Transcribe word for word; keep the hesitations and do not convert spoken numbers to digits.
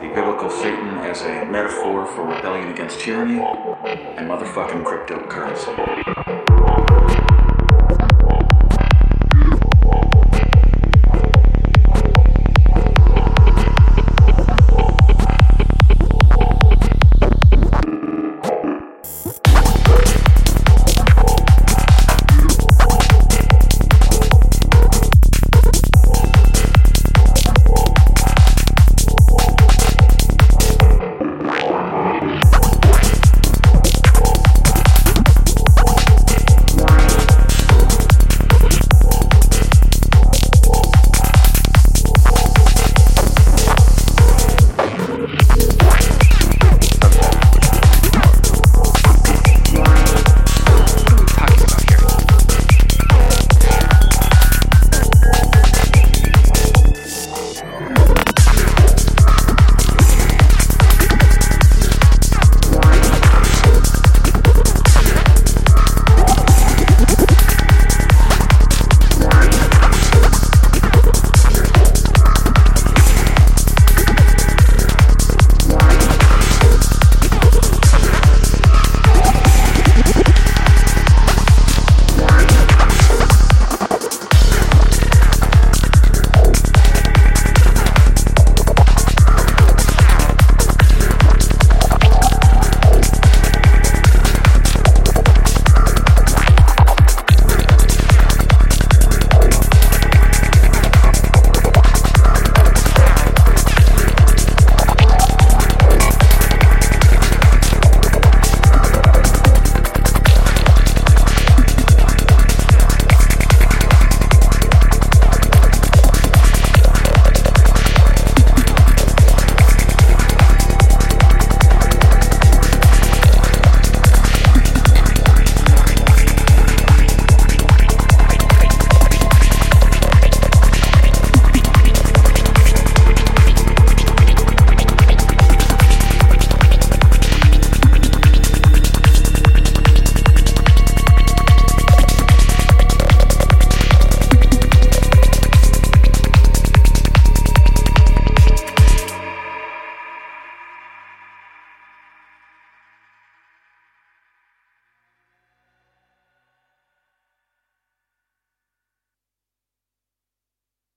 the biblical Satan as a metaphor for rebellion against tyranny, and motherfucking cryptocurrency.